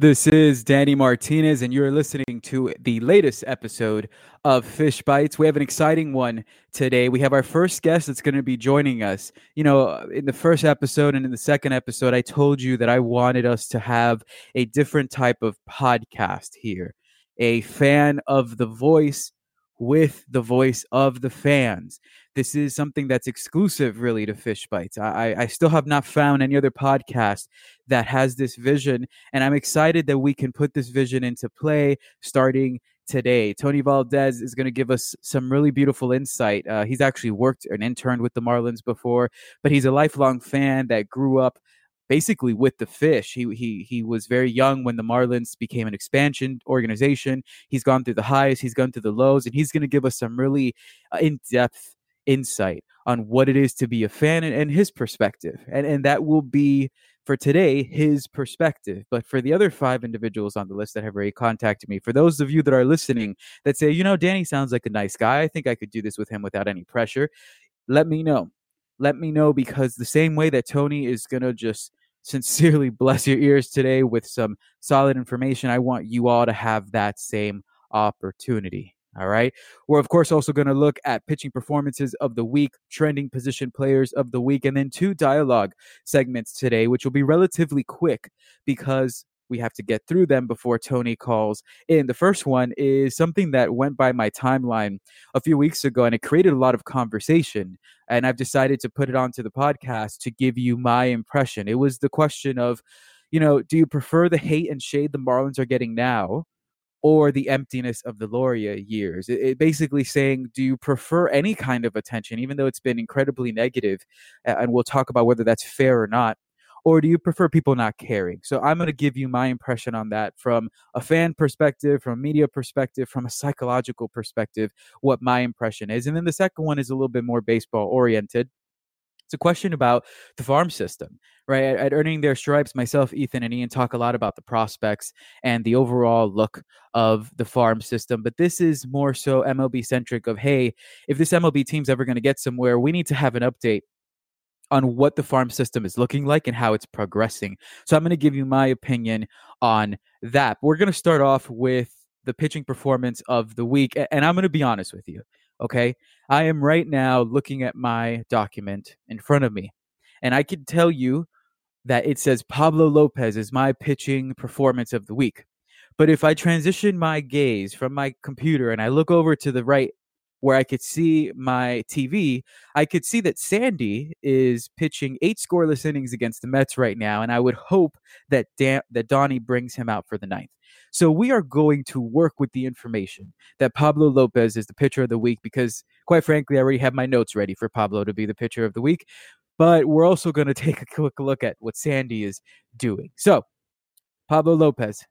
This is Danny Martinez, and you're listening to the latest episode of Fish Bites. We have an exciting one today. We have our first guest that's going to be joining us. You know, in the first episode and in the second episode, I told you that I wanted us to have a different type of podcast here, a fan of the voice with the voice of the fans. This is something that's exclusive, really, to Fish Bites. I still have not found any other podcast that has this vision, and I'm excited that we can put this vision into play starting today. Tony Valdez is going to give us some really beautiful insight. He's actually worked and interned with the Marlins before, but he's a lifelong fan that grew up basically with the Fish. He was very young when the Marlins became an expansion organization. He's gone through the highs, he's gone through the lows, and he's going to give us some really in-depth insight on what it is to be a fan and his perspective. And that will be, for today, his perspective. But for the other five individuals on the list that have already contacted me, for those of you that are listening that say, you know, Danny sounds like a nice guy, I think I could do this with him without any pressure, let me know. Let me know, because the same way that Tony is going to just sincerely bless your ears today with some solid information, I want you all to have that same opportunity. All right. We're, of course, also going to look at pitching performances of the week, trending position players of the week, and then two dialogue segments today, which will be relatively quick because we have to get through them before Tony calls in. The first one is something that went by my timeline a few weeks ago, and it created a lot of conversation. And I've decided to put it onto the podcast to give you my impression. It was the question of, you know, do you prefer the hate and shade the Marlins are getting now or the emptiness of the Loria years? It basically saying, do you prefer any kind of attention, even though it's been incredibly negative, and we'll talk about whether that's fair or not, or do you prefer people not caring? So I'm going to give you my impression on that from a fan perspective, from a media perspective, from a psychological perspective, what my impression is. And then the second one is a little bit more baseball oriented. It's a question about the farm system, right? At Earning Their Stripes, myself, Ethan, and Ian talk a lot about the prospects and the overall look of the farm system. But this is more so MLB centric of, hey, if this MLB team's ever going to get somewhere, we need to have an update on what the farm system is looking like and how it's progressing. So I'm going to give you my opinion on that. We're going to start off with the pitching performance of the week. And I'm going to be honest with you, okay? I am right now looking at my document in front of me, and I can tell you that it says Pablo Lopez is my pitching performance of the week. But if I transition my gaze from my computer and I look over to the right, where I could see my TV, I could see that Sandy is pitching 8 scoreless innings against the Mets right now, and I would hope that that Donnie brings him out for the 9th. So we are going to work with the information that Pablo Lopez is the pitcher of the week, because, quite frankly, I already have my notes ready for Pablo to be the pitcher of the week. But we're also going to take a quick look at what Sandy is doing. So, Pablo Lopez,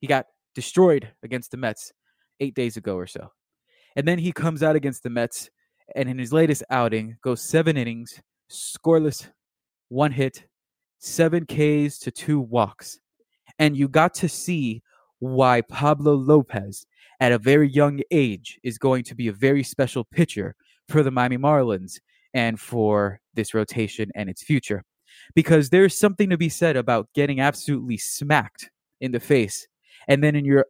he got destroyed against the Mets 8 days ago or so. And then he comes out against the Mets, and in his latest outing, goes 7 innings, scoreless, 1 hit, 7 Ks to 2 walks. And you got to see why Pablo Lopez, at a very young age, is going to be a very special pitcher for the Miami Marlins and for this rotation and its future. Because there's something to be said about getting absolutely smacked in the face, and then in your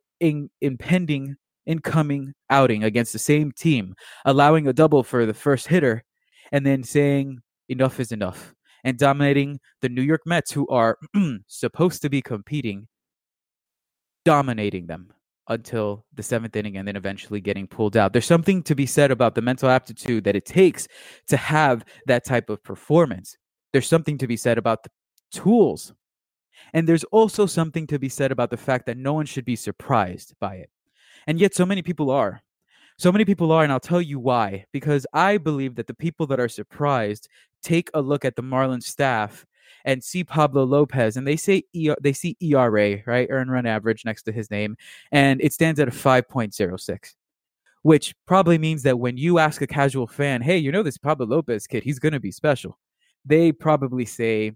impending incoming outing against the same team, allowing a double for the first hitter, and then saying enough is enough, and dominating the New York Mets, who are supposed to be competing, dominating them until the 7th inning, and then eventually getting pulled out. There's something to be said about the mental aptitude that it takes to have that type of performance. There's something to be said about the tools. And there's also something to be said about the fact that no one should be surprised by it. And yet so many people are. So many people are, and I'll tell you why. Because I believe that the people that are surprised take a look at the Marlins staff and see Pablo Lopez, and they see ERA, right? Earned run average next to his name, and it stands at a 5.06, which probably means that when you ask a casual fan, hey, you know this Pablo Lopez kid, he's going to be special, they probably say,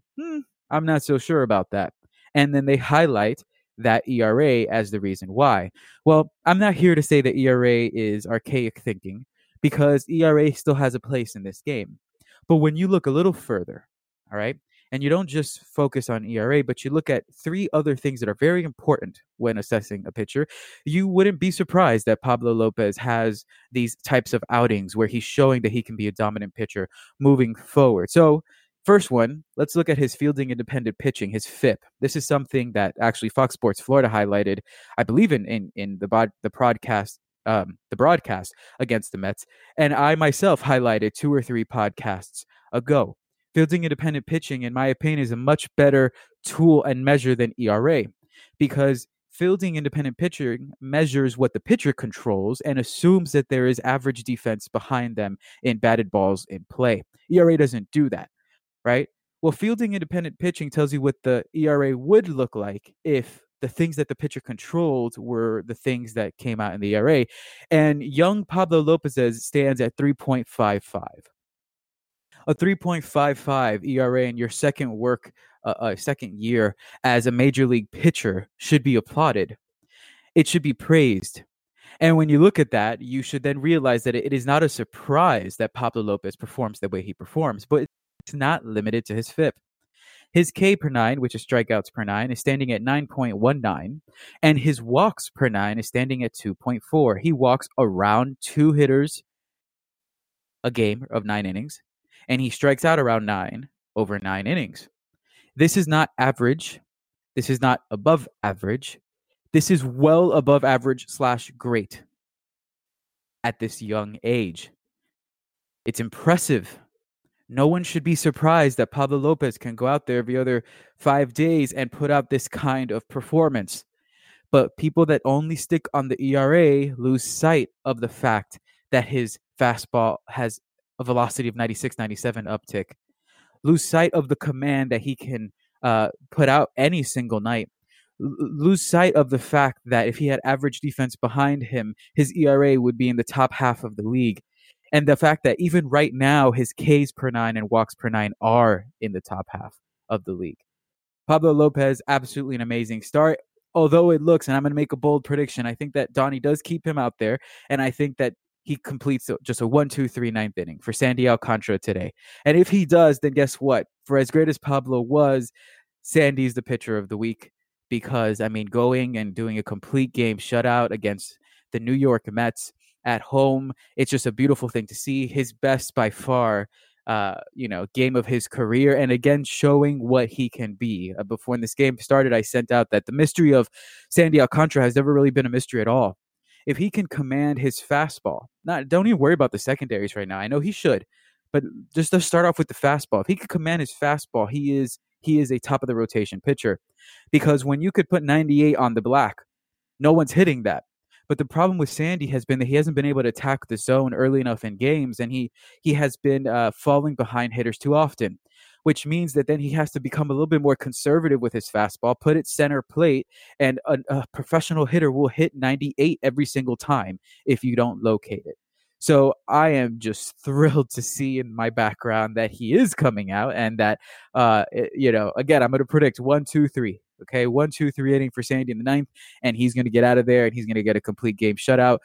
I'm not so sure about that. And then they highlight that ERA as the reason why. Well, I'm not here to say that ERA is archaic thinking, because ERA still has a place in this game. But when you look a little further, all right, And you don't just focus on ERA, but you look at three other things that are very important when assessing a pitcher. You wouldn't be surprised that Pablo Lopez has these types of outings where he's showing that he can be a dominant pitcher moving forward. So first one, let's look at his fielding independent pitching, his FIP. This is something that actually Fox Sports Florida highlighted, I believe, in the broadcast against the Mets. And I myself highlighted 2 or 3 podcasts ago. Fielding independent pitching, in my opinion, is a much better tool and measure than ERA, because fielding independent pitching measures what the pitcher controls and assumes that there is average defense behind them in batted balls in play. ERA doesn't do that, right? Well, fielding independent pitching tells you what the ERA would look like if the things that the pitcher controlled were the things that came out in the ERA. And young Pablo Lopez stands at 3.55. A 3.55 ERA in your second year as a major league pitcher should be applauded. It should be praised. And when you look at that, you should then realize that it is not a surprise that Pablo Lopez performs the way he performs, but it's not limited to his FIP. His K per nine, which is strikeouts per nine, is standing at 9.19, and his walks per nine is standing at 2.4. He walks around 2 hitters a game of 9 innings, and he strikes out around 9 over 9 innings. This is not average. This is not above average. This is well above average / great at this young age. It's impressive. No one should be surprised that Pablo Lopez can go out there every other 5 days and put out this kind of performance. But people that only stick on the ERA lose sight of the fact that his fastball has a velocity of 96, 97 uptick, lose sight of the command that he can put out any single night, lose sight of the fact that if he had average defense behind him, his ERA would be in the top half of the league. And the fact that even right now, his Ks per nine and walks per nine are in the top half of the league. Pablo Lopez, absolutely an amazing start. Although it looks, and I'm going to make a bold prediction, I think that Donnie does keep him out there. And I think that he completes just a 1-2-3 ninth inning for Sandy Alcantara today. And if he does, then guess what? For as great as Pablo was, Sandy's the pitcher of the week. Because, I mean, going and doing a complete game shutout against the New York Mets at home, it's just a beautiful thing to see. His best by far, game of his career. And again, showing what he can be. Before when this game started, I sent out that the mystery of Sandy Alcantara has never really been a mystery at all. If he can command his fastball, don't even worry about the secondaries right now. I know he should, but just to start off with the fastball, if he could command his fastball, he is a top of the rotation pitcher, because when you could put 98 on the black, no one's hitting that. But the problem with Sandy has been that he hasn't been able to attack the zone early enough in games, and he has been falling behind hitters too often, which means that then he has to become a little bit more conservative with his fastball, put it center plate, and a professional hitter will hit 98 every single time if you don't locate it. So I am just thrilled to see in my background that he is coming out, and that, again, I'm going to predict 1-2-3. Okay, 1-2-3 inning for Sandy in the ninth, and he's going to get out of there, and he's going to get a complete game shutout,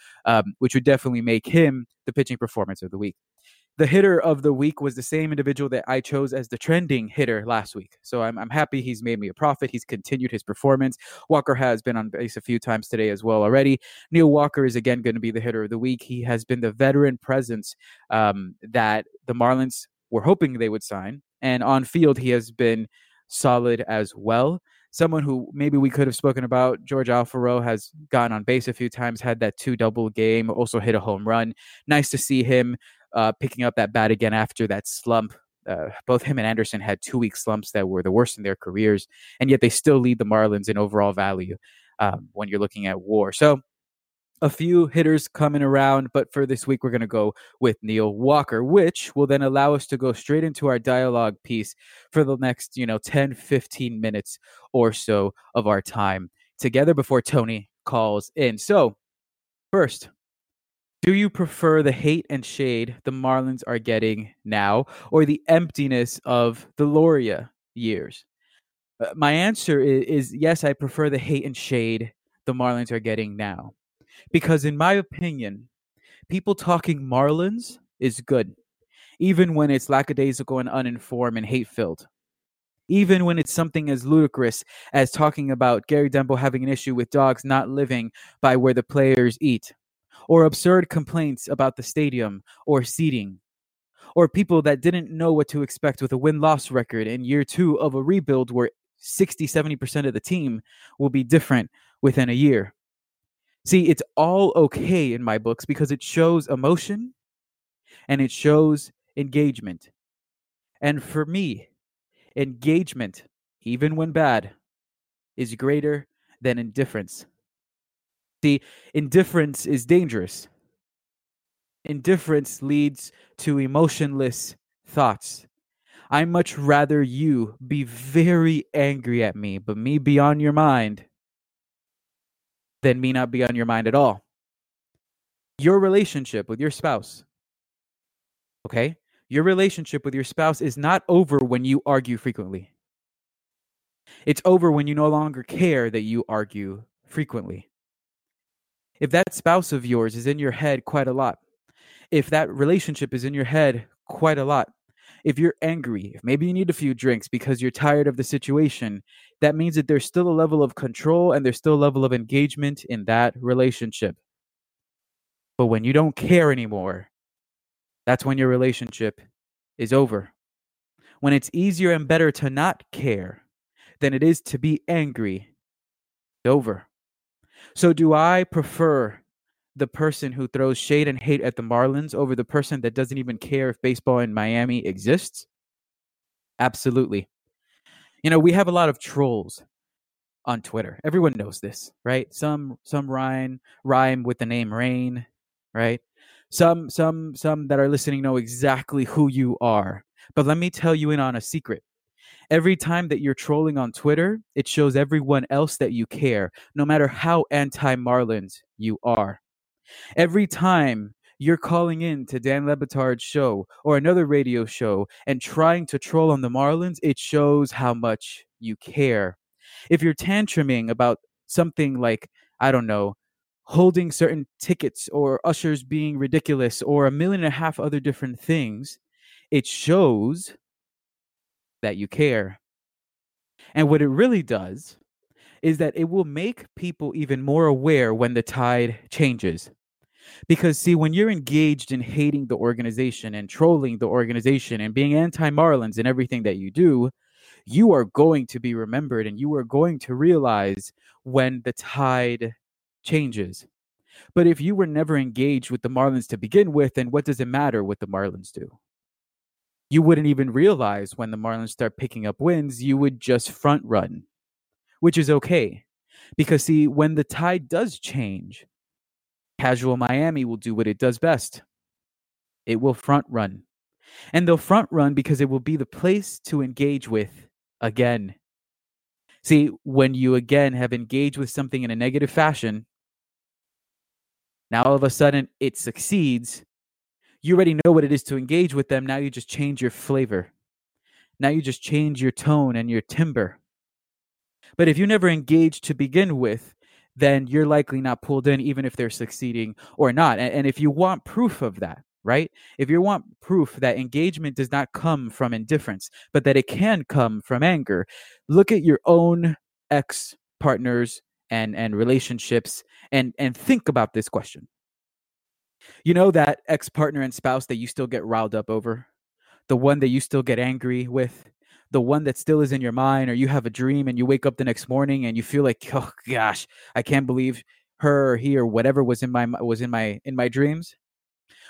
which would definitely make him the pitching performance of the week. The hitter of the week was the same individual that I chose as the trending hitter last week. So I'm happy he's made me a profit. He's continued his performance. Walker has been on base a few times today as well already. Neil Walker is again going to be the hitter of the week. He has been the veteran presence that the Marlins were hoping they would sign. And on field, he has been solid as well. Someone who maybe we could have spoken about, Jorge Alfaro, has gotten on base a few times, had that 2-double game, also hit a home run. Nice to see him picking up that bat again after that slump. Both him and Anderson had 2-week slumps that were the worst in their careers, and yet they still lead the Marlins in overall value when you're looking at WAR. So a few hitters coming around, but for this week, we're going to go with Neil Walker, which will then allow us to go straight into our dialogue piece for the next, 10, 15 minutes or so of our time together before Tony calls in. So first, do you prefer the hate and shade the Marlins are getting now, or the emptiness of the Loria years? My answer is yes, I prefer the hate and shade the Marlins are getting now. Because in my opinion, people talking Marlins is good, even when it's lackadaisical and uninformed and hate-filled. even when it's something as ludicrous as talking about Gary Denbo having an issue with dogs not living by where the players eat, or absurd complaints about the stadium or seating, or people that didn't know what to expect with a win-loss record in year two of a rebuild where 60-70% of the team will be different within a year. See, it's all okay in my books because it shows emotion and it shows engagement. And for me, engagement, even when bad, is greater than indifference. See, indifference is dangerous. Indifference leads to emotionless thoughts. I much rather you be very angry at me, but me be on your mind, than me not be on your mind at all. Your relationship with your spouse, okay? Your relationship with your spouse is not over when you argue frequently. It's over when you no longer care that you argue frequently. If that spouse of yours is in your head quite a lot, if that relationship is in your head quite a lot, if you're angry, if maybe you need a few drinks because you're tired of the situation, that means that there's still a level of control and there's still a level of engagement in that relationship. But when you don't care anymore, that's when your relationship is over. When it's easier and better to not care than it is to be angry, it's over. So do I prefer the person who throws shade and hate at the Marlins over the person that doesn't even care if baseball in Miami exists? Absolutely. You know, we have a lot of trolls on Twitter. Everyone knows this, right? Some rhyme with the name Rain, right? Some that are listening know exactly who you are. But let me tell you in on a secret. Every time that you're trolling on Twitter, it shows everyone else that you care, no matter how anti-Marlins you are. Every time you're calling in to Dan Le Batard's show or another radio show and trying to troll on the Marlins, it shows how much you care. If you're tantruming about something like, I don't know, holding certain tickets or ushers being ridiculous or 1.5 million other different things, it shows that you care. And what it really does is that it will make people even more aware when the tide changes. Because, see, when you're engaged in hating the organization and trolling the organization and being anti-Marlins in everything that you do, you are going to be remembered and you are going to realize when the tide changes. But if you were never engaged with the Marlins to begin with, then what does it matter what the Marlins do? You wouldn't even realize when the Marlins start picking up wins, you would just front run, which is okay. Because, see, when the tide does change, casual Miami will do what it does best. It will front run. And they'll front run because it will be the place to engage with again. See, when you again have engaged with something in a negative fashion, now all of a sudden it succeeds. You already know what it is to engage with them. Now you just change your flavor. Now you just change your tone and your timbre. But if you never engage to begin with, then you're likely not pulled in, even if they're succeeding or not. And if you want proof of that, right? If you want proof that engagement does not come from indifference, but that it can come from anger, look at your own ex-partners and relationships and think about this question. You know that ex-partner and spouse that you still get riled up over? The one that you still get angry with? The one that still is in your mind, or you have a dream and you wake up the next morning and you feel like, oh gosh, I can't believe her or he or whatever was in my dreams.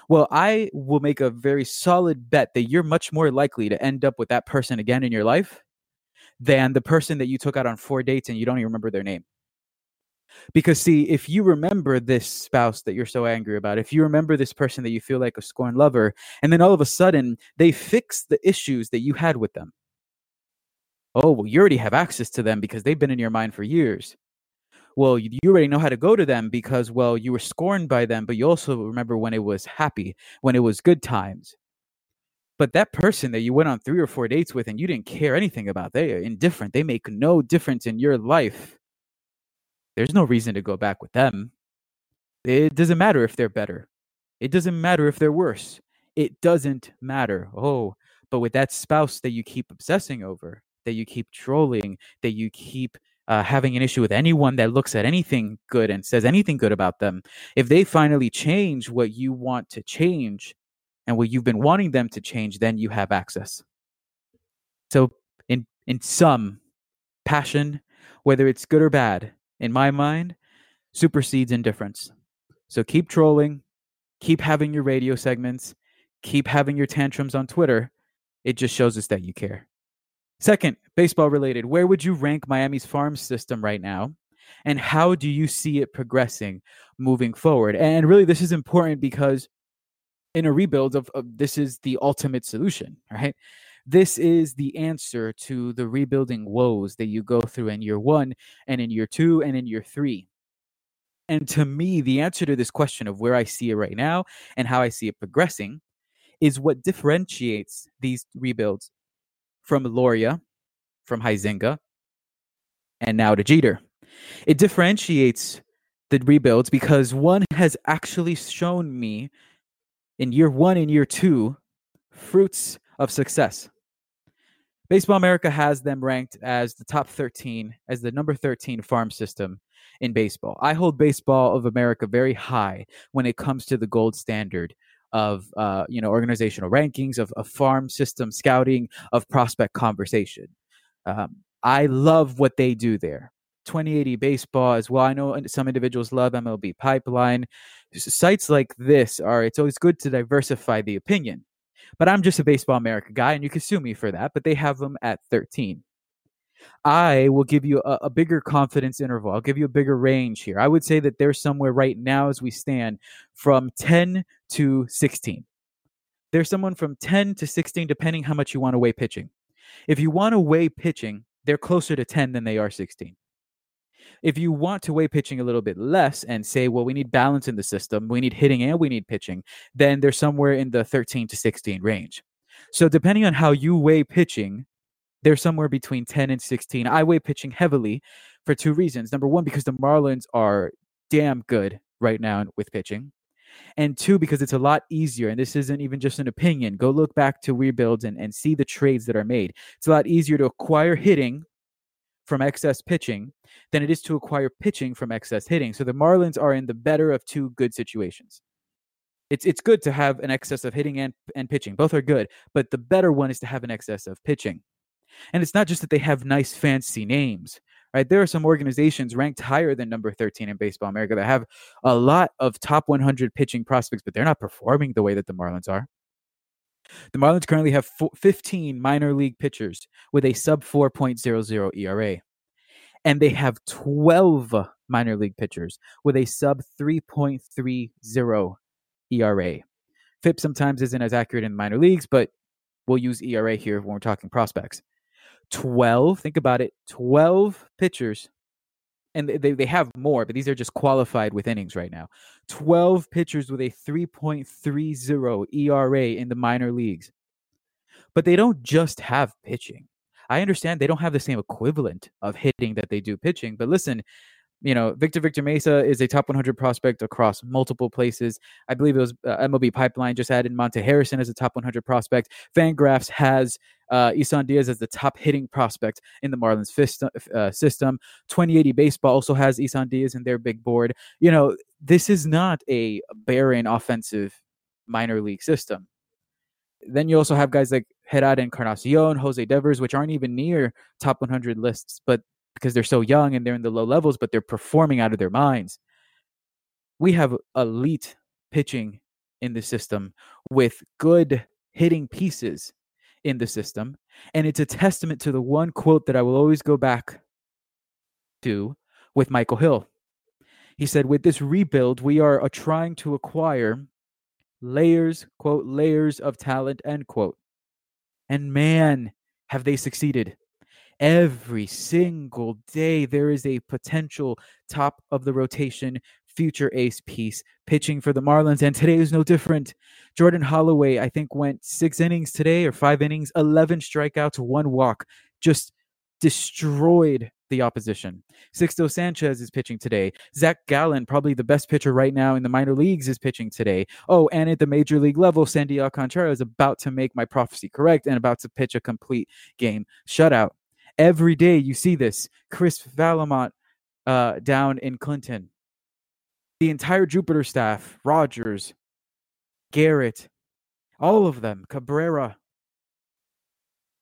Well, I will make a very solid bet that you're much more likely to end up with that person again in your life than the person that you took out on 4 dates and you don't even remember their name. Because, see, if you remember this spouse that you're so angry about, if you remember this person that you feel like a scorned lover, and then all of a sudden they fix the issues that you had with them. Oh, well, you already have access to them because they've been in your mind for years. Well, you already know how to go to them because, well, you were scorned by them, but you also remember when it was happy, when it was good times. But that person that you went on 3 or 4 dates with and you didn't care anything about, they are indifferent. They make no difference in your life. There's no reason to go back with them. It doesn't matter if they're better. It doesn't matter if they're worse. It doesn't matter. Oh, but with that spouse that you keep obsessing over, that you keep trolling, that you keep having an issue with anyone that looks at anything good and says anything good about them, if they finally change what you want to change and what you've been wanting them to change, then you have access. So in sum, passion, whether it's good or bad, in my mind, supersedes indifference. So keep trolling, keep having your radio segments, keep having your tantrums on Twitter. It just shows us that you care. Second, baseball related, where would you rank Miami's farm system right now? And how do you see it progressing moving forward? And really, this is important because in a rebuild, this is the ultimate solution, right? This is the answer to the rebuilding woes that you go through in year one and in year two and in year three. And to me, the answer to this question of where I see it right now and how I see it progressing is what differentiates these rebuilds from Loria, from Huizenga, and now to Jeter. It differentiates the rebuilds because one has actually shown me in year one and year two fruits of success. Baseball America has them ranked as the top 13, as the number 13 farm system in baseball. I hold Baseball of America very high when it comes to the gold standard of organizational rankings, of farm system scouting, of prospect conversation. I love what they do there. 2080 Baseball as well. I know some individuals love MLB Pipeline. Sites like this it's always good to diversify the opinion. But I'm just a Baseball America guy, and you can sue me for that, but they have them at 13. I will give you a bigger confidence interval. I'll give you a bigger range here. I would say that they're somewhere right now as we stand from 10 to 16. There's someone from 10 to 16, depending how much you want to weigh pitching. If you want to weigh pitching, they're closer to 10 than they are 16. If you want to weigh pitching a little bit less and say, well, we need balance in the system, we need hitting and we need pitching, then they're somewhere in the 13 to 16 range. So depending on how you weigh pitching, they're somewhere between 10 and 16. I weigh pitching heavily for two reasons. Number one, because the Marlins are damn good right now with pitching. And two, because it's a lot easier. And this isn't even just an opinion. Go look back to rebuilds and see the trades that are made. It's a lot easier to acquire hitting from excess pitching than it is to acquire pitching from excess hitting. So the Marlins are in the better of two good situations. It's good to have an excess of hitting and pitching. Both are good, but the better one is to have an excess of pitching. And it's not just that they have nice fancy names, right? There are some organizations ranked higher than number 13 in Baseball America that have a lot of top 100 pitching prospects, but they're not performing the way that the Marlins are. The Marlins currently have 15 minor league pitchers with a sub 4.00 ERA. And they have 12 minor league pitchers with a sub 3.30 ERA. FIP sometimes isn't as accurate in minor leagues, but we'll use ERA here when we're talking prospects. 12, think about it, 12 pitchers. And they have more, but these are just qualified with innings right now. 12 pitchers with a 3.30 ERA in the minor leagues. But they don't just have pitching. I understand they don't have the same equivalent of hitting that they do pitching. But listen, Victor Mesa is a top 100 prospect across multiple places. I believe it was MLB Pipeline just added Monte Harrison as a top 100 prospect. Fangraphs has Isan Diaz as the top hitting prospect in the Marlins system. 2080 Baseball also has Isan Diaz in their big board. This is not a barren offensive minor league system. Then you also have guys like Herad Encarnación, Jose Devers, which aren't even near top 100 lists, but because they're so young and they're in the low levels, but they're performing out of their minds. We have elite pitching in the system with good hitting pieces in the system. And it's a testament to the one quote that I will always go back to with Michael Hill. He said, with this rebuild, we are trying to acquire layers, quote, layers of talent, end quote. And man, have they succeeded. Every single day, there is a potential top of the rotation future ace piece pitching for the Marlins, and today is no different. Jordan Holloway, I think, went 6 innings today or 5 innings, 11 strikeouts, 1 walk, just destroyed the opposition. Sixto Sanchez is pitching today. Zach Gallen, probably the best pitcher right now in the minor leagues, is pitching today. Oh, and at the major league level, Sandy Alcantara is about to make my prophecy correct and about to pitch a complete game shutout. Every day you see this. Chris Vallemont down in Clinton. The entire Jupiter staff, Rogers, Garrett, all of them, Cabrera.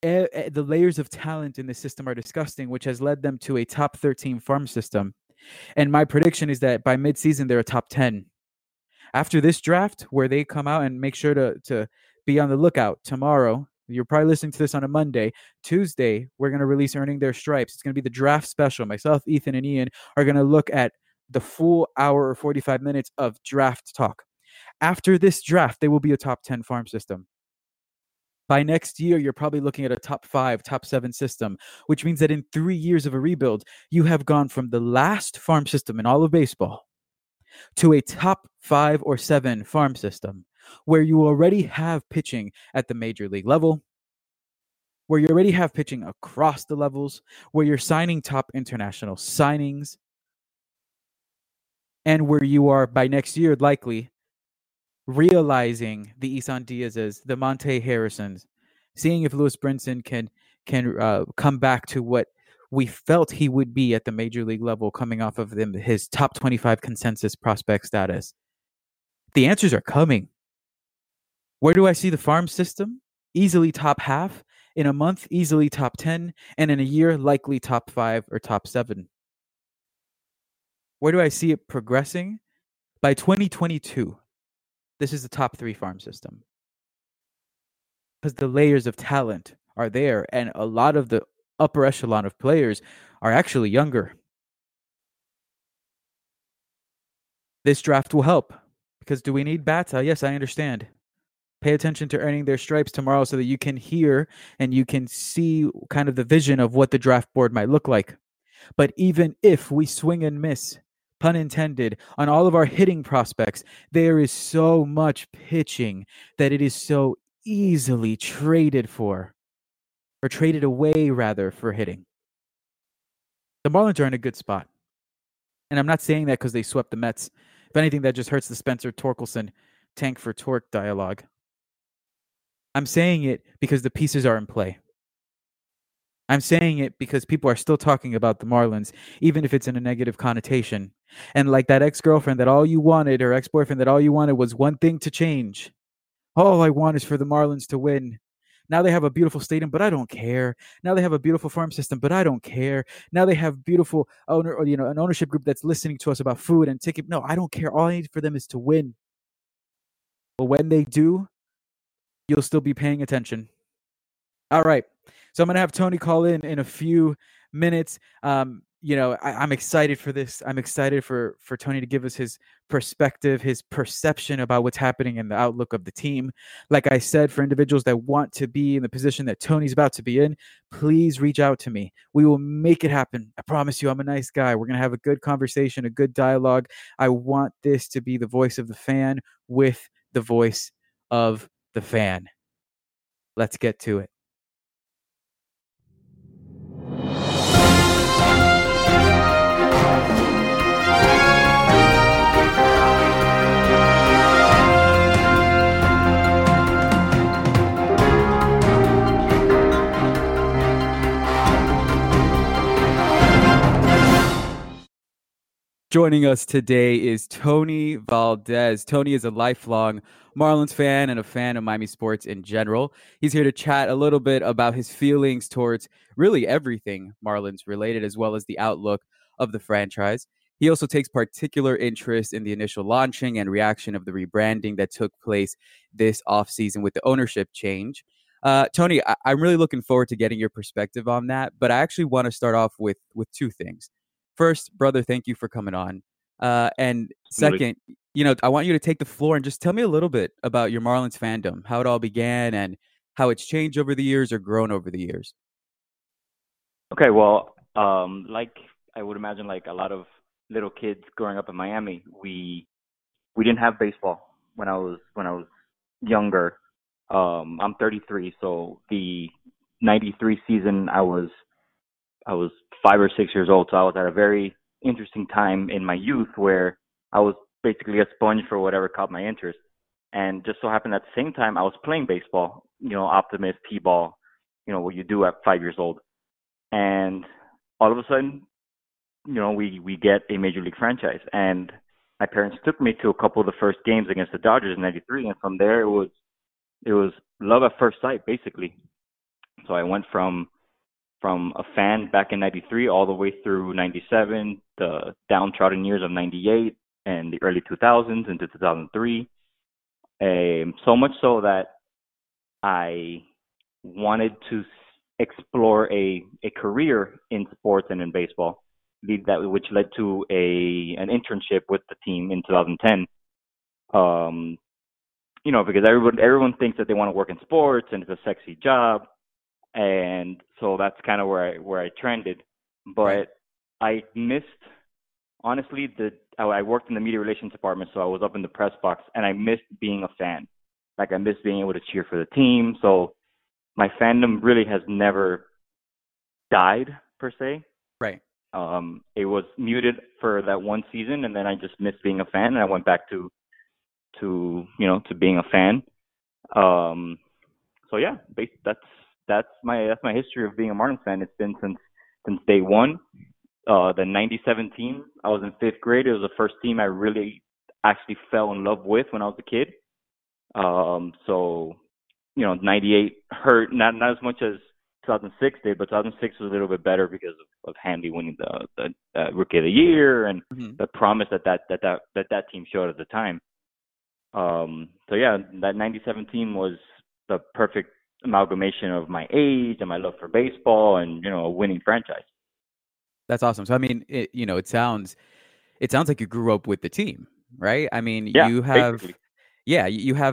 The layers of talent in the system are disgusting, which has led them to a top 13 farm system. And my prediction is that by midseason, they're a top 10. After this draft, where they come out and make sure to be on the lookout tomorrow. You're probably listening to this on a Monday. Tuesday, we're going to release Earning Their Stripes. It's going to be the draft special. Myself, Ethan, and Ian are going to look at the full hour or 45 minutes of draft talk. After this draft, they will be a top 10 farm system. By next year, you're probably looking at a top 5, top 7 system, which means that in 3 years of a rebuild, you have gone from the last farm system in all of baseball to a top 5 or 7 farm system, where you already have pitching at the major league level, where you already have pitching across the levels, where you're signing top international signings, and where you are, by next year, likely realizing the Isan Diaz's, the Monte Harrisons, seeing if Lewis Brinson can come back to what we felt he would be at the major league level coming off of his top 25 consensus prospect status. The answers are coming. Where do I see the farm system? Easily top half. In a month, easily top 10. And in a year, likely top 5 or top 7. Where do I see it progressing? By 2022, this is the top 3 farm system. Because the layers of talent are there, and a lot of the upper echelon of players are actually younger. This draft will help. Because do we need bats? Yes, I understand. Pay attention to Earning Their Stripes tomorrow so that you can hear and you can see kind of the vision of what the draft board might look like. But even if we swing and miss, pun intended, on all of our hitting prospects, there is so much pitching that it is so easily traded for, or traded away, rather, for hitting. The Marlins are in a good spot. And I'm not saying that because they swept the Mets. If anything, that just hurts the Spencer Torkelson tank for torque dialogue. I'm saying it because the pieces are in play. I'm saying it because people are still talking about the Marlins, even if it's in a negative connotation. And like that ex-girlfriend that all you wanted, or ex-boyfriend that all you wanted was one thing to change. All I want is for the Marlins to win. Now they have a beautiful stadium, but I don't care. Now they have a beautiful farm system, but I don't care. Now they have beautiful owner, or, an ownership group that's listening to us about food and ticket. No, I don't care. All I need for them is to win. But when they do, you'll still be paying attention. All right. So I'm going to have Tony call in a few minutes. I'm excited for this. I'm excited for Tony to give us his perspective, his perception about what's happening in the outlook of the team. Like I said, for individuals that want to be in the position that Tony's about to be in, please reach out to me. We will make it happen. I promise you, I'm a nice guy. We're going to have a good conversation, a good dialogue. I want this to be the voice of the fan with the voice of the fan. Let's get to it. Joining us today is Tony Valdez. Tony is a lifelong Marlins fan and a fan of Miami sports in general. He's here to chat a little bit about his feelings towards really everything Marlins related, as well as the outlook of the franchise. He also takes particular interest in the initial launching and reaction of the rebranding that took place this offseason with the ownership change. Tony, I'm really looking forward to getting your perspective on that, but I actually want to start off with two things. First, brother, thank you for coming on. And second, I want you to take the floor and just tell me a little bit about your Marlins fandom, how it all began and how it's changed over the years or grown over the years. Okay, well, like I would imagine, like a lot of little kids growing up in Miami, we didn't have baseball when I was younger. I'm 33, so the 93 season I was 5 or 6 years old, so I was at a very interesting time in my youth where I was basically a sponge for whatever caught my interest. And just so happened at the same time, I was playing baseball, optimist, T-ball, what you do at 5 years old. And all of a sudden, you know, we get a major league franchise. And my parents took me to a couple of the first games against the Dodgers in '93, and from there it was love at first sight, basically. So I went from a fan back in '93 all the way through '97, the downtrodden years of '98, and the early 2000s into 2003. So much so that I wanted to explore a career in sports and in baseball, which led to an internship with the team in 2010. You know, because everyone thinks that they want to work in sports and it's a sexy job, and so that's kind of where I trended. But I missed, honestly, I worked in the media relations department, so I was up in the press box, and I missed being a fan. Like, I missed being able to cheer for the team. So my fandom really has never died, per se. Right. It was muted for that one season, and then I just missed being a fan, and I went back to being a fan. So yeah, that's my history of being a Marlins fan. It's been since day one. The '97 team, I was in fifth grade. It was the first team I really actually fell in love with when I was a kid. So, you know, '98 hurt not as much as 2006 did, but 2006 was a little bit better because of Hanley winning the Rookie of the Year and the promise that team showed at the time. So yeah, that '97 team was the perfect amalgamation of my age and my love for baseball and, you know, a winning franchise. That's awesome. So I mean, it sounds like you grew up with the team, right? I mean, yeah, you have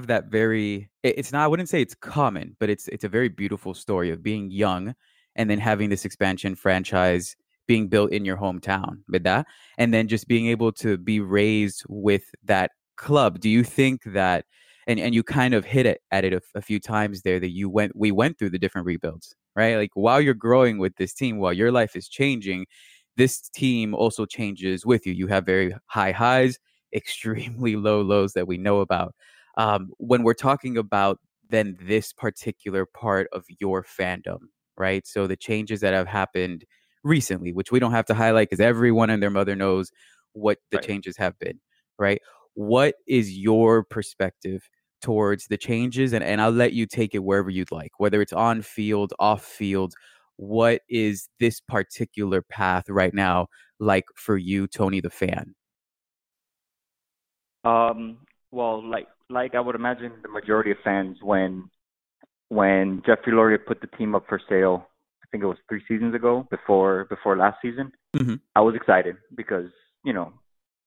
that very. It's not. I wouldn't say it's common, but it's a very beautiful story of being young and then having this expansion franchise being built in your hometown, ¿verdad? And then just being able to be raised with that club. Do you think that? And you kind of hit at it a few times there that we went through the different rebuilds, right? Like, while you're growing with this team, while your life is changing, this team also changes with you. You have very high highs, extremely low lows that we know about. When we're talking about then this particular part of your fandom, right? So the changes that have happened recently, which we don't have to highlight because everyone and their mother knows what the changes have been, right? What is your perspective towards the changes? And I'll let you take it wherever you'd like, whether it's on field, off field. What is this particular path right now like for you, Tony the fan? Well, like I would imagine the majority of fans, when Jeffrey Loria put the team up for sale, I think it was 3 seasons ago, before last season, I was excited because, you know,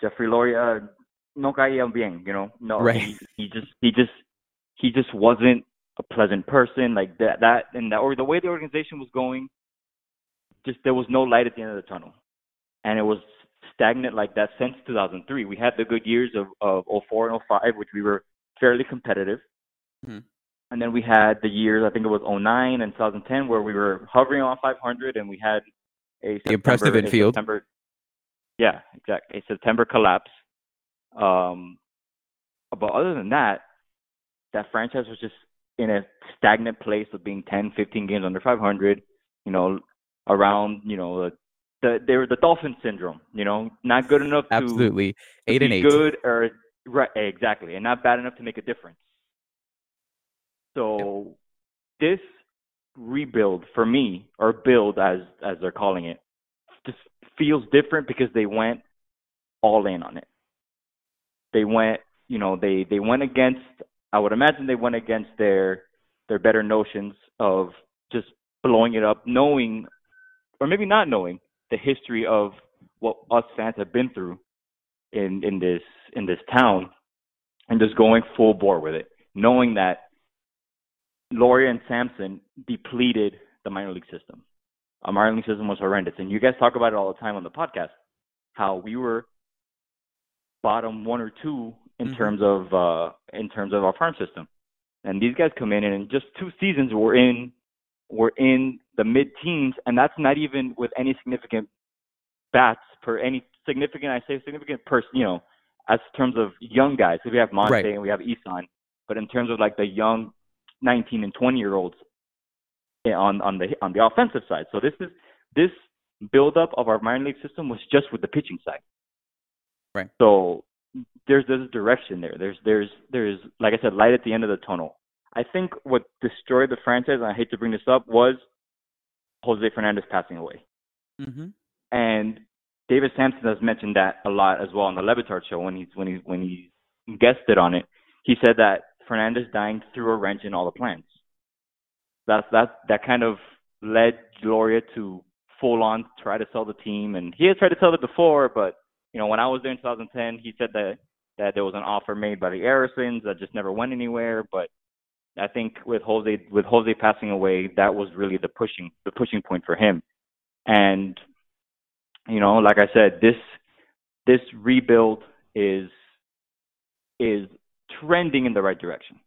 Jeffrey Loria no caía bien, you know, no, right. he just wasn't a pleasant person like that, and that, or the way the organization was going, just there was no light at the end of the tunnel, and it was stagnant like that since 2003. We had the good years of 04 and 05, which we were fairly competitive. And then we had the years, I think it was 09 and 2010, where we were hovering on 500, and we had the impressive infield. Yeah, exactly. A September collapse. But other than that franchise was just in a stagnant place of being 10, 15 games under 500, you know, around, you know, they were the Dolphin syndrome, you know, not good enough to absolutely 8-8 good or right, exactly, and not bad enough to make a difference. So this rebuild for me, or build as they're calling it, just feels different because they went all in on it. They went, you know, they went against. I would imagine they went against their better notions of just blowing it up, knowing, or maybe not knowing, the history of what us fans have been through in this town, and just going full bore with it, knowing that Loria and Sampson depleted the minor league system. Our minor league system was horrendous, and you guys talk about it all the time on the podcast, how we were bottom 1 or 2 in terms of our farm system, and these guys come in, and in just 2 seasons we're in the mid teens, and that's not even with any significant bats per any significant. I say significant person, you know, as in terms of young guys. So we have Monte and we have Isan, but in terms of like the young 19 and 20 year olds on the offensive side. So this is this buildup of our minor league system was just with the pitching side. Right. So there's direction there. There's like I said, light at the end of the tunnel. I think what destroyed the franchise, and I hate to bring this up, was Jose Fernandez passing away. Mm-hmm. And David Sampson has mentioned that a lot as well on the Levitard show when he guested on it. He said that Fernandez dying threw a wrench in all the plans. That kind of led Loria to full on try to sell the team, and he had tried to sell it before, but you know, when I was there in 2010, he said that there was an offer made by the Andersons that just never went anywhere. But I think with Jose passing away, that was really the pushing point for him. And you know, like I said, this rebuild is trending in the right direction.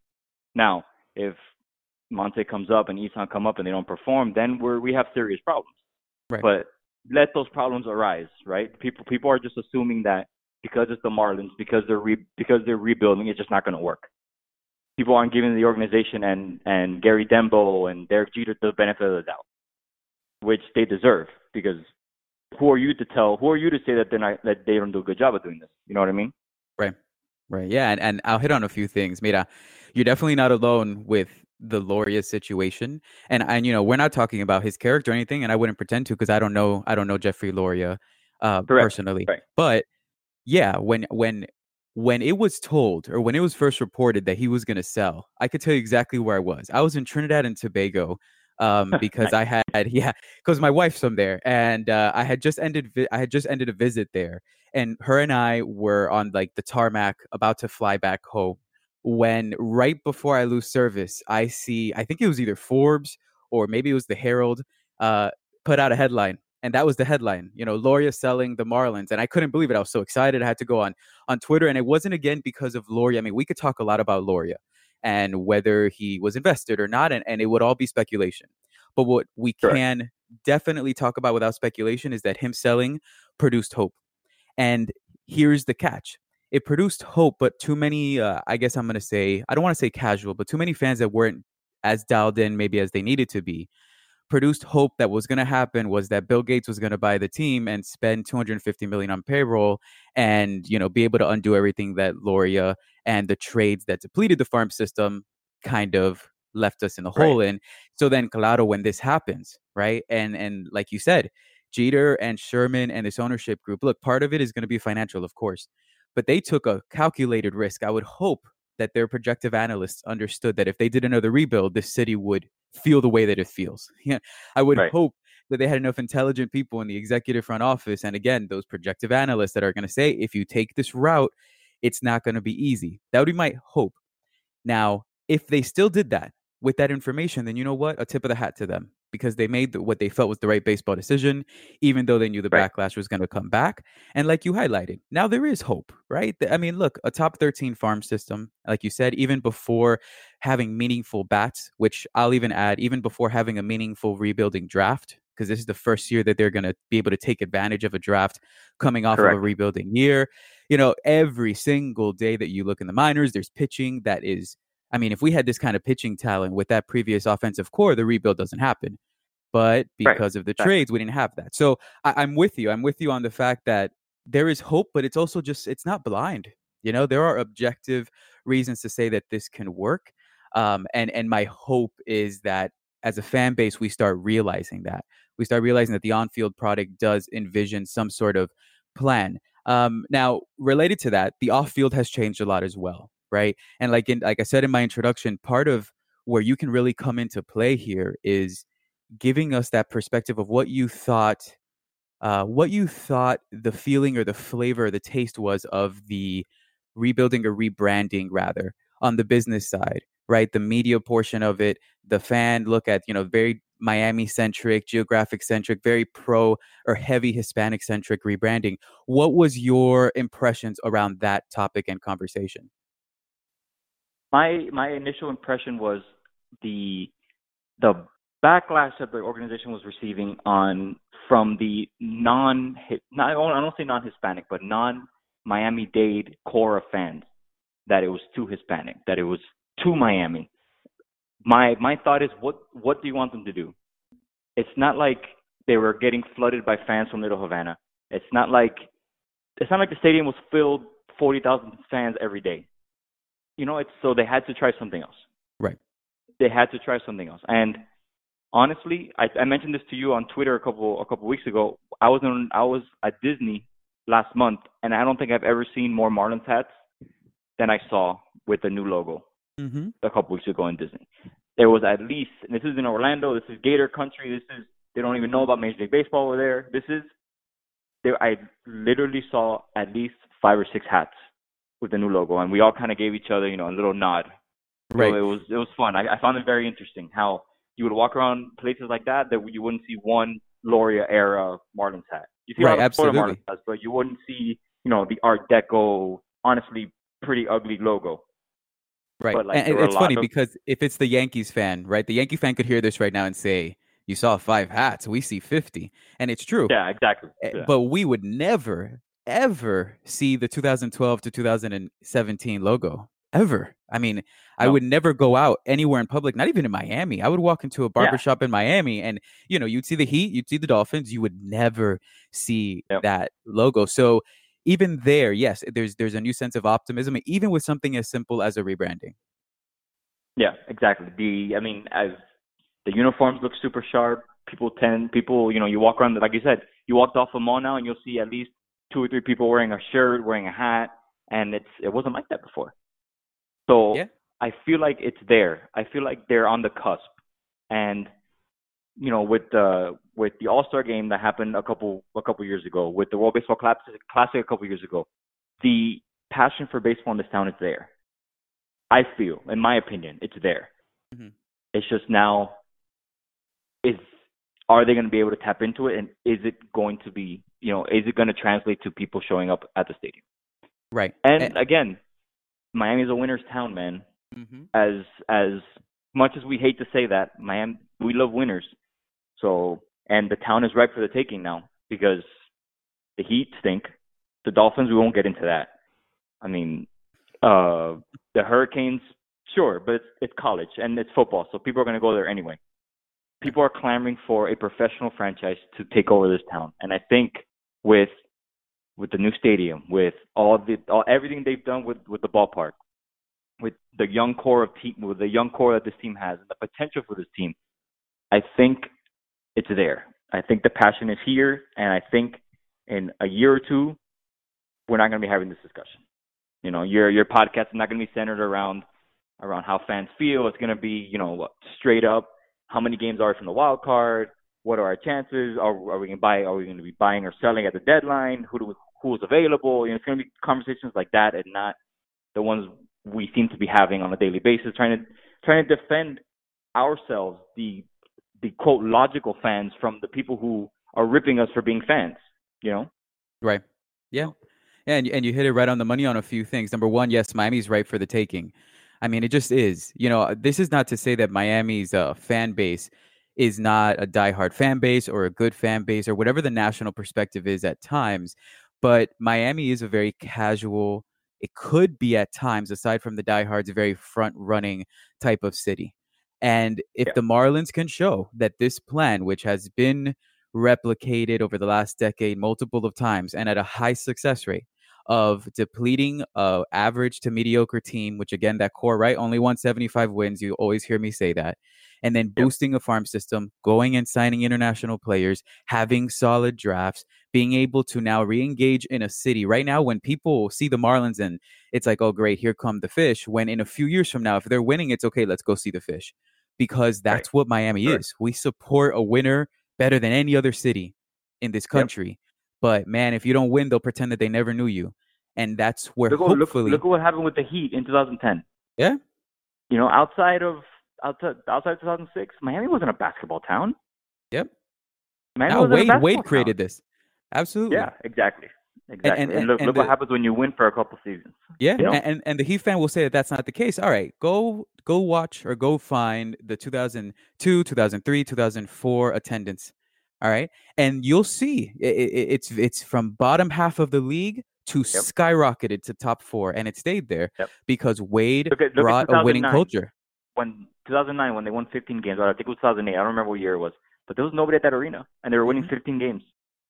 Now, if Monte comes up and Isan come up and they don't perform, then we have serious problems. Right. But let those problems arise, right? People are just assuming that because it's the Marlins, because they're rebuilding, it's just not going to work. People aren't giving the organization and Gary Denbo and Derek Jeter the benefit of the doubt, which they deserve, because who are you to say that they don't do a good job of doing this? You know what I mean? Right. Yeah, and I'll hit on a few things. Mira, you're definitely not alone with the Loria situation, and you know, we're not talking about his character or anything, and I wouldn't pretend to because I don't know Jeffrey Loria personally. Right. But yeah, when it was told, or when it was first reported that he was going to sell, I could tell you exactly where I was. I was in Trinidad and Tobago because nice. Because my wife's from there, and I had just ended a visit there, and her and I were on like the tarmac about to fly back home, when right before I lose service, I think it was either Forbes or maybe it was the Herald, put out a headline. And that was the headline, you know, Loria selling the Marlins. And I couldn't believe it. I was so excited. I had to go on Twitter. And it wasn't, again, because of Loria. I mean, we could talk a lot about Loria and whether he was invested or not. And it would all be speculation. But what we can definitely talk about without speculation is that him selling produced hope. And here's the catch. It produced hope, but too many, I don't want to say casual, but too many fans that weren't as dialed in maybe as they needed to be, produced hope that was going to happen was that Bill Gates was going to buy the team and spend $250 million on payroll and, you know, be able to undo everything that Loria and the trades that depleted the farm system kind of left us in the hole in. So then, claro, when this happens, right? And like you said, Jeter and Sherman and this ownership group, look, part of it is going to be financial, of course. But they took a calculated risk. I would hope that their projective analysts understood that if they did another rebuild, this city would feel the way that it feels. Yeah, I would hope that they had enough intelligent people in the executive front office. And again, those projective analysts that are going to say, if you take this route, it's not going to be easy. That would be my hope. Now, if they still did that with that information, then you know what? A tip of the hat to them, because they made what they felt was the right baseball decision, even though they knew the backlash was going to come back. And like you highlighted, now there is hope, right? I mean, look, a top 13 farm system, like you said, even before having meaningful bats, which I'll even add, even before having a meaningful rebuilding draft, because this is the first year that they're going to be able to take advantage of a draft coming off of a rebuilding year. You know, every single day that you look in the minors, there's pitching that is, I mean, if we had this kind of pitching talent with that previous offensive core, the rebuild doesn't happen. But because of the trades, we didn't have that. So I'm with you. I'm with you on the fact that there is hope, but it's also just, it's not blind. You know, there are objective reasons to say that this can work. And my hope is that as a fan base, we start realizing that. We start realizing that the on-field product does envision some sort of plan. Now, related to that, the off-field has changed a lot as well. Right. And like I said in my introduction, part of where you can really come into play here is giving us that perspective of what you thought the feeling or the flavor or the taste was of the rebuilding or rebranding, rather, on the business side. Right. The media portion of it, the fan look at, you know, very Miami centric, geographic centric, very pro or heavy Hispanic centric rebranding. What was your impressions around that topic and conversation? My initial impression was the backlash that the organization was receiving from the I don't say non-Hispanic, but non-Miami-Dade core of fans, that it was too Hispanic, that it was too Miami. My thought is, what do you want them to do? It's not like they were getting flooded by fans from Little Havana. It's not like the stadium was filled 40,000 fans every day. You know, so they had to try something else. Right. They had to try something else. And honestly, I mentioned this to you on Twitter a couple weeks ago. I was at Disney last month, and I don't think I've ever seen more Marlins hats than I saw with the new logo a couple weeks ago in Disney. There was at least, and this is in Orlando, this is Gator Country, they don't even know about Major League Baseball over there. I literally saw at least 5 or 6 hats with the new logo, and we all kind of gave each other, a little nod. Right. So it was fun. I found it very interesting how you would walk around places like that you wouldn't see one Loria era Marlins hat. You see a lot of Florida Marlins hats, but you wouldn't see, the Art Deco, honestly pretty ugly logo. Right. But and it's funny because if it's the Yankees fan, right, the Yankee fan could hear this right now and say, you saw 5 hats, we see 50. And it's true. Yeah, exactly. Yeah. But we would never, ever see the 2012 to 2017 logo. Ever. I mean, no. I would never go out anywhere in public, not even in Miami. I would walk into a barbershop in Miami and, you'd see the Heat, you'd see the Dolphins. You would never see that logo. So even there, yes, there's a new sense of optimism, even with something as simple as a rebranding. Yeah, exactly. The uniforms look super sharp. People, you walk around, like you said, you walked off a mall now and you'll see at least 2 or 3 people wearing a shirt, wearing a hat. And it wasn't like that before. So I feel like it's there. I feel like they're on the cusp. And, with the All-Star game that happened a couple years ago, with the World Baseball Classic a couple years ago, the passion for baseball in this town is there. I feel, in my opinion, it's there. Mm-hmm. It's just now, are they going to be able to tap into it? And is it going to translate to people showing up at the stadium? Right. And again, Miami's a winner's town, man. Mm-hmm. As much as we hate to say that, Miami, we love winners. So, and the town is ripe for the taking now because the Heat stink. The Dolphins, we won't get into that. The Hurricanes, sure, but it's college and it's football, so people are going to go there anyway. People are clamoring for a professional franchise to take over this town, and I think with the new stadium, with everything they've done with the ballpark, with the young core that this team has, and the potential for this team, I think it's there. I think the passion is here, and I think in a year or two, we're not going to be having this discussion. Your podcast is not going to be centered around how fans feel. It's going to be, straight up, how many games are from the wild card? What are our chances? Are we going to be buying or selling at the deadline? Who's available? It's going to be conversations like that, and not the ones we seem to be having on a daily basis, trying to defend ourselves, the quote logical fans, from the people who are ripping us for being fans. Right. Yeah. And you hit it right on the money on a few things. Number one, yes, Miami's ripe for the taking. It just is. This is not to say that Miami's fan base is not a diehard fan base or a good fan base or whatever the national perspective is at times. But Miami is a very casual, it could be at times, aside from the diehards, a very front-running type of city. And if the Marlins can show that this plan, which has been replicated over the last decade multiple of times and at a high success rate, of depleting average to mediocre team, which again, that core, right? Only 175 wins. You always hear me say that. And then boosting a farm system, going and signing international players, having solid drafts, being able to now re-engage in a city. Right now, when people see the Marlins and it's like, oh, great, here come the Fish. When in a few years from now, if they're winning, it's okay, let's go see the Fish. Because that's what Miami is. We support a winner better than any other city in this country. But, man, if you don't win, they'll pretend that they never knew you. And that's where hopefully... Look at what happened with the Heat in 2010. Yeah. Outside of 2006, Miami wasn't a basketball town. Yep. Miami wasn't a basketball town. Wade created this. Absolutely. Yeah, exactly. And look what happens when you win for a couple seasons. Yeah, and the Heat fan will say that that's not the case. All right, go watch or go find the 2002, 2003, 2004 attendance. All right. And you'll see it's from bottom half of the league to skyrocketed to top 4. And it stayed there because Wade brought a winning culture. 2009, when they won 15 games. I think it was 2008. I don't remember what year it was. But there was nobody at that arena, and they were winning 15 games.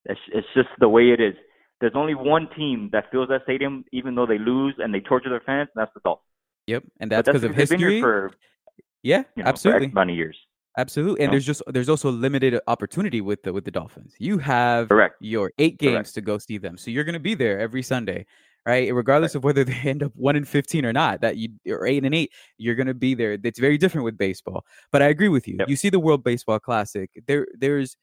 It's just the way it is. There's only one team that fills that stadium, even though they lose and they torture their fans, and that's the Dolphins. Yep, and that's because of history. Absolutely. For X amount of years. Absolutely, and there's also limited opportunity with the Dolphins. You have your 8 games to go see them, so you're going to be there every Sunday, right? Regardless of whether they end up 1-15 or not, that you're 8-8, you're going to be there. It's very different with baseball, but I agree with you. Yep. You see the World Baseball Classic. There's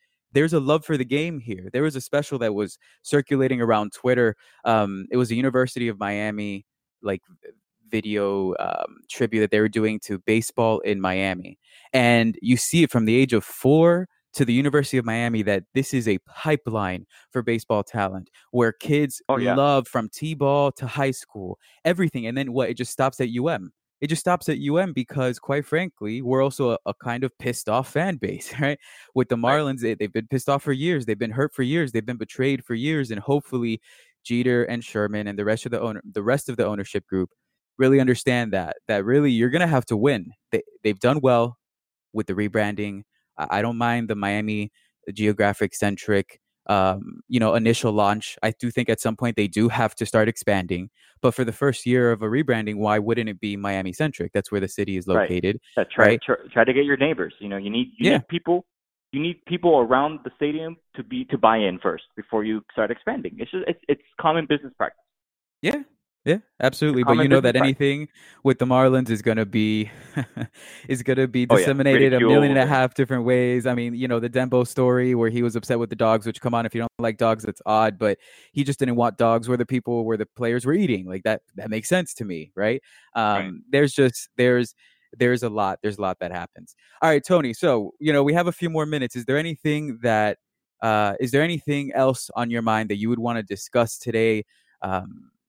a love for the game here. There was a special that was circulating around Twitter. It was the University of Miami video tribute that they were doing to baseball in Miami, and you see it from the age of 4 to the University of Miami that this is a pipeline for baseball talent, where kids love from t-ball to high school, everything, and then it just stops at UM. It just stops at UM because, quite frankly, we're also a kind of pissed off fan base, right? With the Marlins, they've been pissed off for years. They've been hurt for years. They've been betrayed for years, and hopefully Jeter and Sherman and the rest of the ownership group really understand that really you're going to have to win. They've done well with the rebranding. I don't mind the Miami geographic-centric, initial launch. I do think at some point they do have to start expanding. But for the first year of a rebranding, why wouldn't it be Miami-centric? That's where the city is located. Right. Yeah, try to get your neighbors. You need people. You need people around the stadium to buy in first before you start expanding. It's common business practice. Yeah. Yeah, absolutely. But that anything with the Marlins is gonna be disseminated a 1.5 million different ways. I mean, the Denbo story where he was upset with the dogs, which, come on, if you don't like dogs, that's odd. But he just didn't want dogs where the players were eating. Like that makes sense to me, right? There's a lot. There's a lot that happens. All right, Tony. So, we have a few more minutes. Is there anything else on your mind that you would want to discuss today?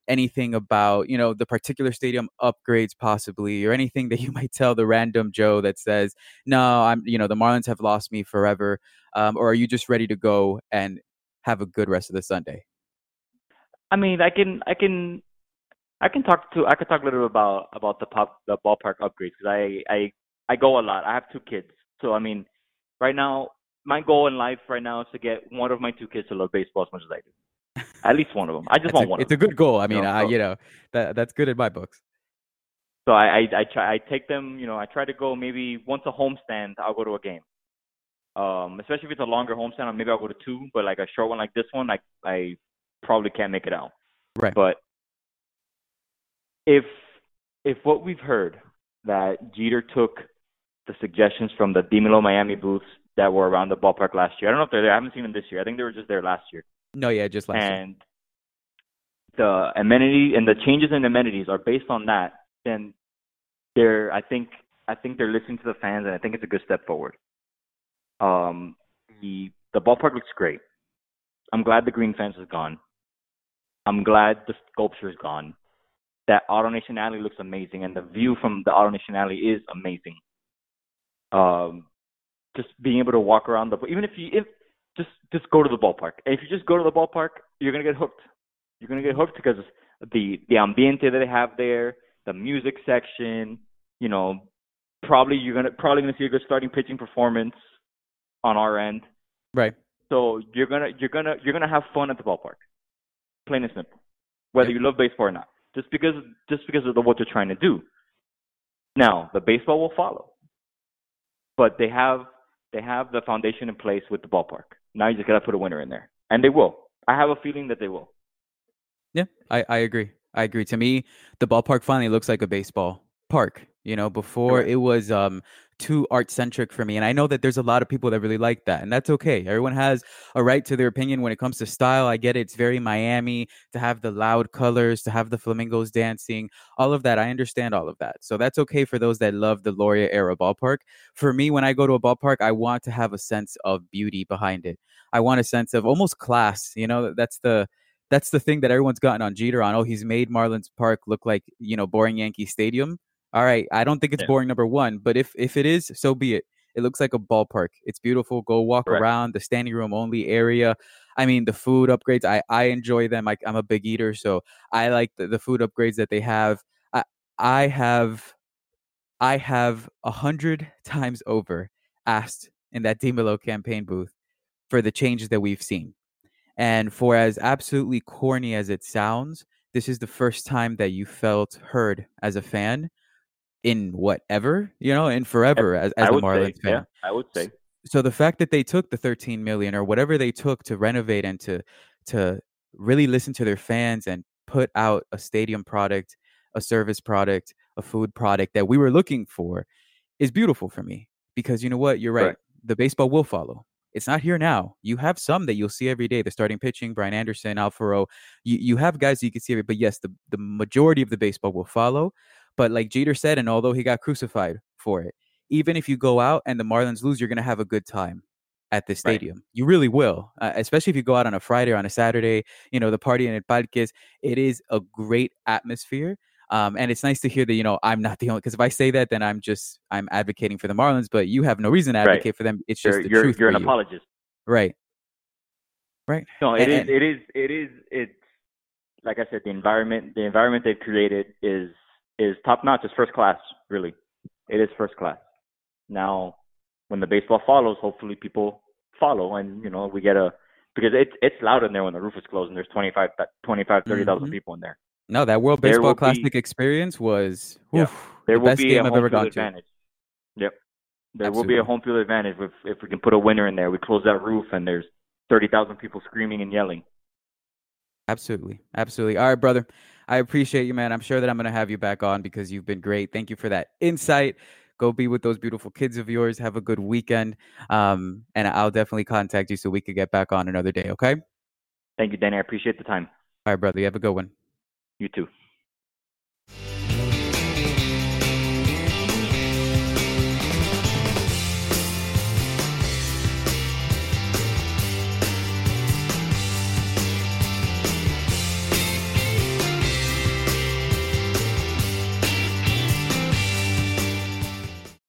Anything about, the particular stadium upgrades possibly, or anything that you might tell the random Joe that says, no, the Marlins have lost me forever. Or are you just ready to go and have a good rest of the Sunday? I mean, I can talk a little about the ballpark upgrades. Cause I go a lot. I have 2 kids. So, I mean, right now, my goal in life right now is to get one of my 2 kids to love baseball as much as I do. At least one of them. I just want one. It's a good goal. I mean, that's good in my books. So I take them. I try to go maybe once a homestand. I'll go to a game. Especially if it's a longer homestand, maybe I'll go to 2. But like a short one like this one, I probably can't make it out. Right. But if what we've heard that Jeter took the suggestions from the Dímelo Miami booths that were around the ballpark last year. I don't know if they're there. I haven't seen them this year. I think they were just there last year. No, yeah, just last year. And the amenity and the changes in amenities are based on that. Then I think they're listening to the fans, and I think it's a good step forward. The ballpark looks great. I'm glad the green fence is gone. I'm glad the sculpture is gone. That AutoNation Alley looks amazing, and the view from the AutoNation Alley is amazing. Just being able to walk around Just go to the ballpark. And if you just go to the ballpark, you're going to get hooked. You're going to get hooked because the ambiente that they have there, the music section, probably going to see a good starting pitching performance on our end. Right. So you're going to have fun at the ballpark. Plain and simple. Whether you love baseball or not. Just because of what they're trying to do. Now, the baseball will follow. But they have the foundation in place with the ballpark. Now you just got to put a winner in there. And they will. I have a feeling that they will. Yeah, I agree. I agree. To me, the ballpark finally looks like a baseball park. Before it was too art-centric for me. And I know that there's a lot of people that really like that. And that's okay. Everyone has a right to their opinion when it comes to style. I get it. It's very Miami to have the loud colors, to have the flamingos dancing, all of that. I understand all of that. So that's okay for those that love the Loria era ballpark. For me, when I go to a ballpark, I want to have a sense of beauty behind it. I want a sense of almost class. That's the thing that everyone's gotten on Jeter on. Oh, he's made Marlins Park look like, boring Yankee Stadium. All right, I don't think it's boring, number one, but if it is, so be it. It looks like a ballpark. It's beautiful. Go walk around the standing room only area. I mean, the food upgrades, I enjoy them. I'm a big eater, so I like the food upgrades that they have. I have 100 times over asked in that DeMillo campaign booth for the changes that we've seen. And for as absolutely corny as it sounds, this is the first time that you felt heard as a fan in whatever, you know, in forever as a Marlins fan. Yeah, I would say. So the fact that they took the $13 million or whatever they took to renovate and to really listen to their fans and put out a stadium product, a service product, a food product that we were looking for is beautiful for me. Because you know what? You're right. The baseball will follow. It's not here now. You have some that you'll see every day. The starting pitching, Brian Anderson, Alfaro. You have guys that you can see every day. But yes, the majority of the baseball will follow. But like Jeter said, and although he got crucified for it, even if you go out and the Marlins lose, you're going to have a good time at the stadium. Right. You really will, especially if you go out on a Friday or on a Saturday. You know, the party in El Parque, it is a great atmosphere. And it's nice to hear that, you know, I'm not the only, because if I say that, then I'm advocating for the Marlins, but you have no reason to advocate for them. It's just the truth. You're an apologist. Right. Right. No, it's like I said, the environment they've created is top notch. It's first class, really. It is first class. Now, when the baseball follows, hopefully people follow and, you know, we get because it's loud in there when the roof is closed and there's 30,000 people in there. No, that World Baseball Classic experience was the best game I've ever gone to. Yep. There will be a home field advantage if we can put a winner in there. We close that roof and there's 30,000 people screaming and yelling. Absolutely. Absolutely. All right, brother. I appreciate you, man. I'm sure that I'm going to have you back on because you've been great. Thank you for that insight. Go be with those beautiful kids of yours. Have a good weekend. And I'll definitely contact you so we could get back on another day, okay? Thank you, Danny. I appreciate the time. All right, brother. You have a good one. You too.